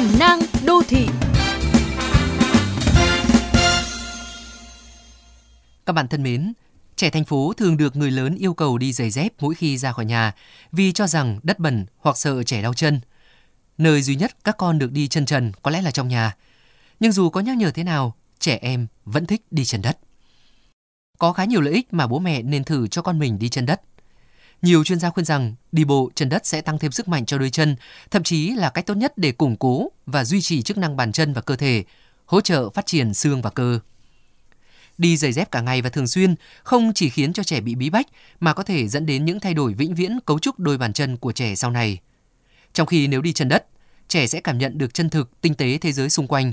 Cẩm nang đô thị. Các bạn thân mến, trẻ thành phố thường được người lớn yêu cầu đi giày dép mỗi khi ra khỏi nhà vì cho rằng đất bẩn hoặc sợ trẻ đau chân. Nơi duy nhất các con được đi chân trần có lẽ là trong nhà. Nhưng dù có nhắc nhở thế nào, trẻ em vẫn thích đi chân đất. Có khá nhiều lợi ích mà bố mẹ nên thử cho con mình đi chân đất. Nhiều chuyên gia khuyên rằng đi bộ chân đất sẽ tăng thêm sức mạnh cho đôi chân, thậm chí là cách tốt nhất để củng cố và duy trì chức năng bàn chân và cơ thể, hỗ trợ phát triển xương và cơ. Đi giày dép cả ngày và thường xuyên không chỉ khiến cho trẻ bị bí bách mà có thể dẫn đến những thay đổi vĩnh viễn cấu trúc đôi bàn chân của trẻ sau này. Trong khi nếu đi chân đất, trẻ sẽ cảm nhận được chân thực, tinh tế thế giới xung quanh.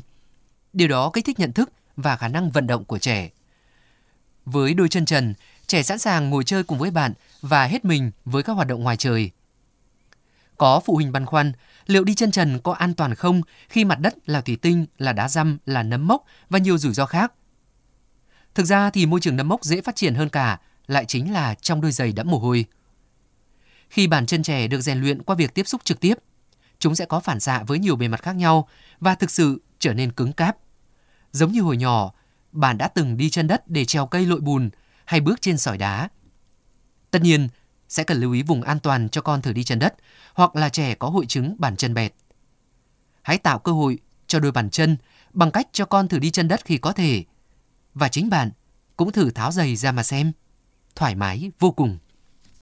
Điều đó kích thích nhận thức và khả năng vận động của trẻ. Với đôi chân trần, trẻ sẵn sàng ngồi chơi cùng với bạn và hết mình với các hoạt động ngoài trời. Có phụ huynh băn khoăn, liệu đi chân trần có an toàn không khi mặt đất là thủy tinh, là đá răm, là nấm mốc và nhiều rủi ro khác? Thực ra thì môi trường nấm mốc dễ phát triển hơn cả, lại chính là trong đôi giày đẫm mồ hôi. Khi bàn chân trẻ được rèn luyện qua việc tiếp xúc trực tiếp, chúng sẽ có phản xạ với nhiều bề mặt khác nhau và thực sự trở nên cứng cáp. Giống như hồi nhỏ, bạn đã từng đi chân đất để trèo cây lội bùn hay bước trên sỏi đá. Tất nhiên, sẽ cần lưu ý vùng an toàn cho con thử đi chân đất hoặc là trẻ có hội chứng bàn chân bẹt. Hãy tạo cơ hội cho đôi bàn chân bằng cách cho con thử đi chân đất khi có thể. Và chính bạn cũng thử tháo giày ra mà xem. Thoải mái vô cùng.